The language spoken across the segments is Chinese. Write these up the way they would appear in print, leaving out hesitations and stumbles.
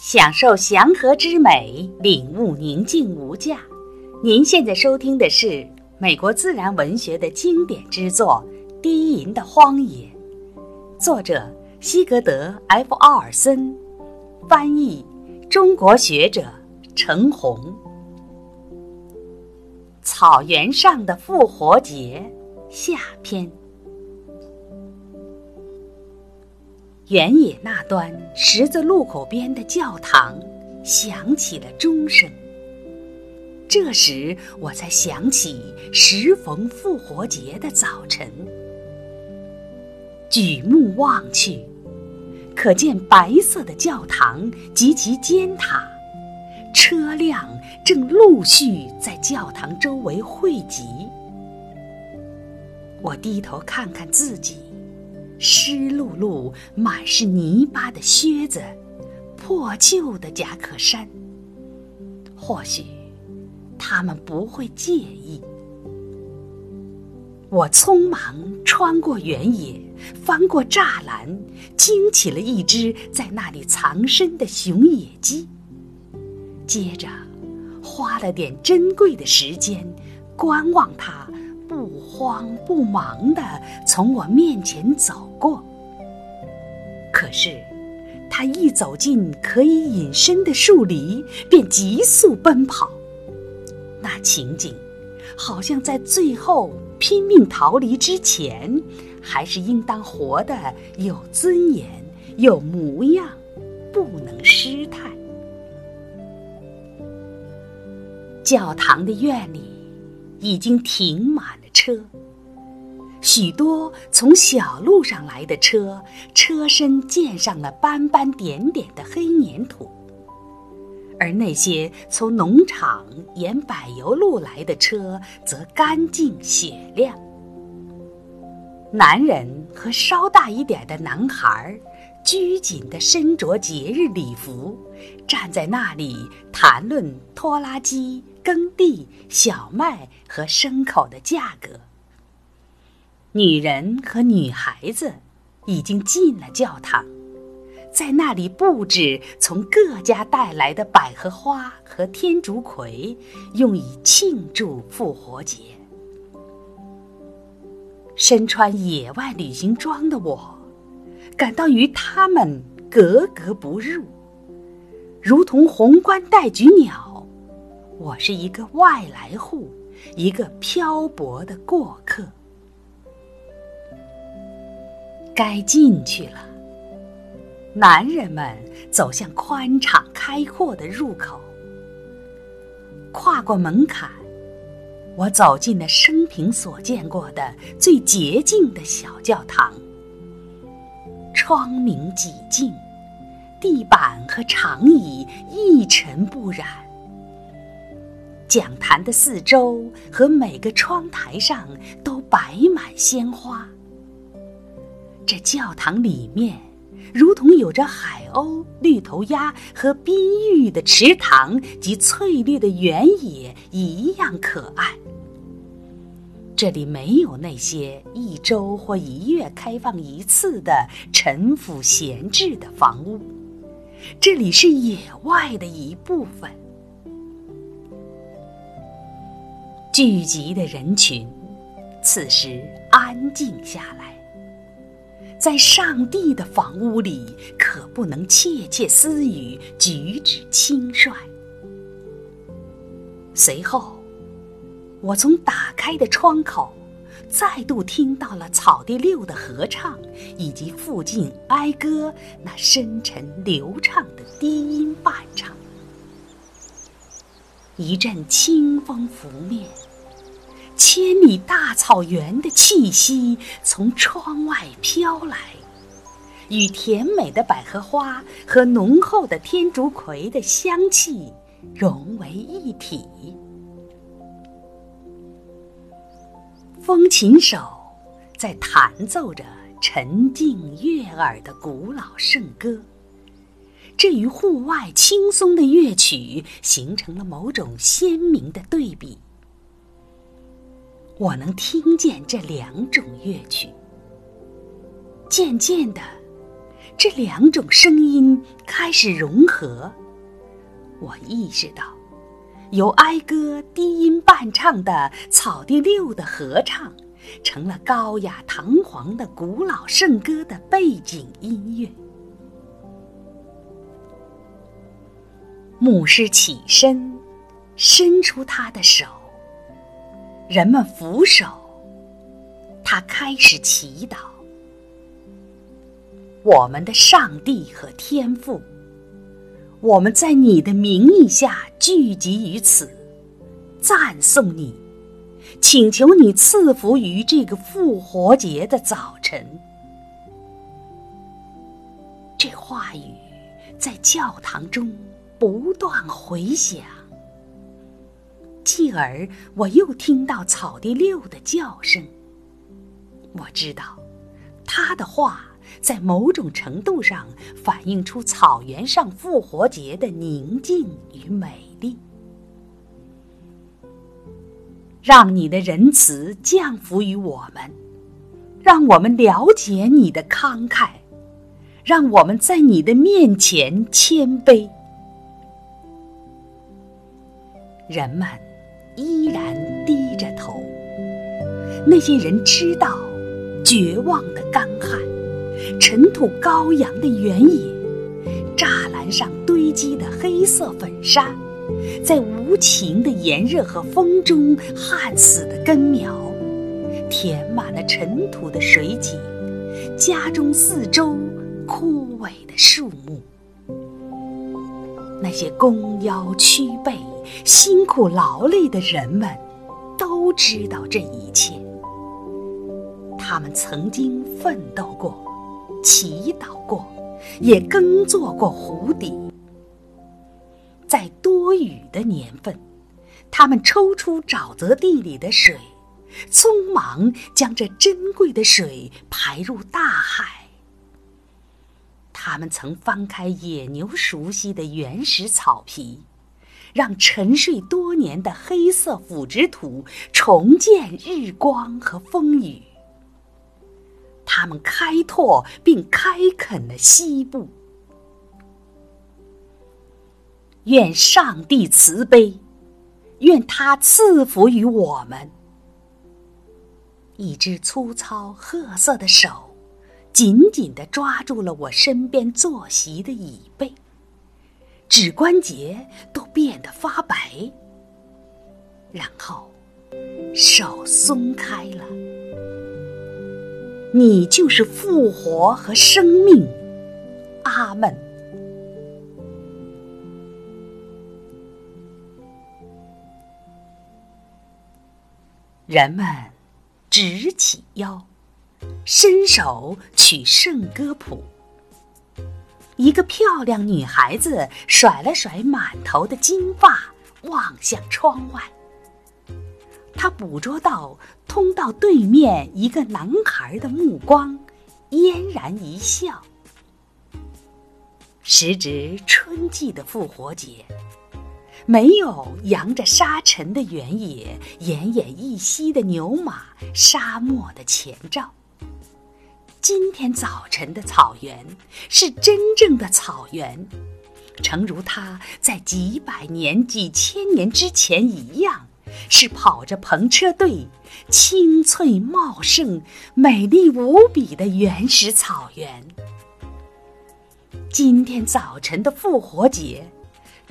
享受祥和之美，领悟宁静无价。您现在收听的是美国自然文学的经典之作《低吟的荒野》，作者西格德 ·F· 奥尔森，翻译中国学者程红。草原上的复活节下篇。原野那端十字路口边的教堂响起了钟声，这时我才想起时逢复活节的早晨，举目望去，可见白色的教堂及其尖塔，车辆正陆续在教堂周围汇集。我低头看看自己湿漉漉满是泥巴的靴子，破旧的夹克衫，或许他们不会介意。我匆忙穿过原野，翻过栅栏，惊起了一只在那里藏身的雄野鸡，接着花了点珍贵的时间观望它不慌不忙地从我面前走过。可是它一走近可以隐身的树篱便急速奔跑，那情景好像在最后拼命逃离之前还是应当活得有尊严有模样，不能失态。教堂的院里已经停满了车，许多从小路上来的车，车身溅上了斑斑点点的黑粘土，而那些从农场沿柏油路来的车则干净雪亮。男人和稍大一点的男孩拘谨地身着节日礼服，站在那里谈论拖拉机、耕地、小麦和牲口的价格。女人和女孩子已经进了教堂，在那里布置从各家带来的百合花和天竺葵，用以庆祝复活节。身穿野外旅行装的我感到与他们格格不入，如同红冠带菊鸟，我是一个外来户，一个漂泊的过客。该进去了。男人们走向宽敞开阔的入口，跨过门槛，我走进了生平所见过的最洁净的小教堂。窗明几净，地板和长椅一尘不染，讲坛的四周和每个窗台上都摆满鲜花。这教堂里面如同有着海鸥、绿头鸭和宾玉的池塘及翠绿的原野一样可爱。这里没有那些一周或一月开放一次的陈腐闲置的房屋，这里是野外的一部分。聚集的人群此时安静下来，在上帝的房屋里可不能窃窃私语，举止轻率。随后我从打开的窗口再度听到了草地六的合唱，以及附近哀歌那深沉流畅的低音伴唱。一阵清风拂面，千里大草原的气息从窗外飘来，与甜美的百合花和浓厚的天竺葵的香气融为一体。风琴手在弹奏着沉静悦耳的古老圣歌，这与户外轻松的乐曲形成了某种鲜明的对比。我能听见这两种乐曲。渐渐的，这两种声音开始融合，我意识到，由哀歌低音伴唱的草地六的合唱，成了高雅堂皇的古老圣歌的背景音乐。牧师起身，伸出他的手，人们俯首，他开始祈祷。我们的上帝和天父，我们在你的名义下聚集于此，赞颂你，请求你赐福于这个复活节的早晨。这话语在教堂中不断回响，继而我又听到草地六的叫声。我知道，他的话在某种程度上反映出草原上复活节的宁静与美丽。让你的仁慈降福于我们，让我们了解你的慷慨，让我们在你的面前谦卑。人们依然低着头，那些人知道绝望的干旱，尘土高扬的原野，栅栏上堆积的黑色粉沙，在无情的炎热和风中旱死的根苗，填满了尘土的水井，家中四周枯萎的树木。那些弓腰曲背辛苦劳累的人们都知道这一切，他们曾经奋斗过，祈祷过，也耕作过湖底。在多雨的年份，他们抽出沼泽地里的水，匆忙将这珍贵的水排入大海。他们曾翻开野牛熟悉的原始草皮，让沉睡多年的黑色腐殖土重见日光和风雨。他们开拓并开垦了西部。愿上帝慈悲，愿他赐福于我们。一只粗糙褐色的手紧紧地抓住了我身边坐席的椅背，指关节都变得发白，然后手松开了。你就是复活和生命，阿们。人们直起腰，伸手取圣歌谱。一个漂亮女孩子甩了甩满头的金发，望向窗外。她捕捉到通道对面一个男孩的目光，嫣然一笑。时值春季的复活节，没有扬着沙尘的原野，奄奄一息的牛马，沙漠的前兆。今天早晨的草原是真正的草原，诚如它在几百年几千年之前一样，是跑着篷车队，青翠茂盛，美丽无比的原始草原。今天早晨的复活节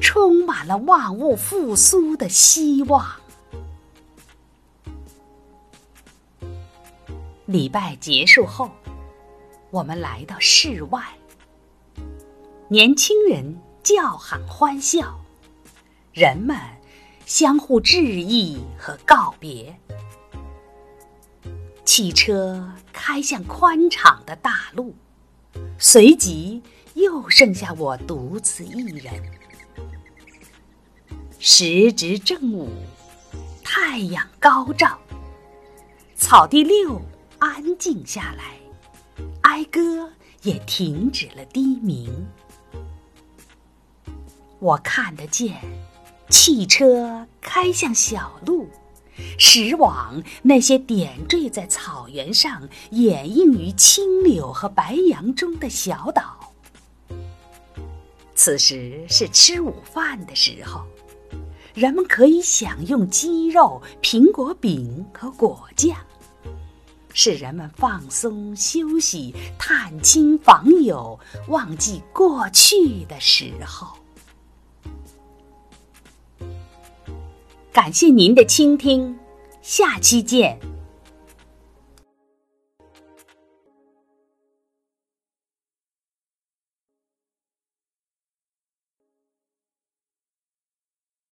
充满了万物复苏的希望。礼拜结束后，我们来到室外，年轻人叫喊欢笑，人们相互致意和告别。汽车开向宽敞的大路，随即又剩下我独自一人。时值正午，太阳高照，草地六安静下来，哀歌也停止了低鸣。我看得见汽车开向小路，时往那些点缀在草原上、掩映于青柳和白杨中的小岛。此时是吃午饭的时候，人们可以享用鸡肉、苹果饼和果酱，是人们放松、休息、探亲访友、忘记过去的时候。感谢您的倾听，下期见。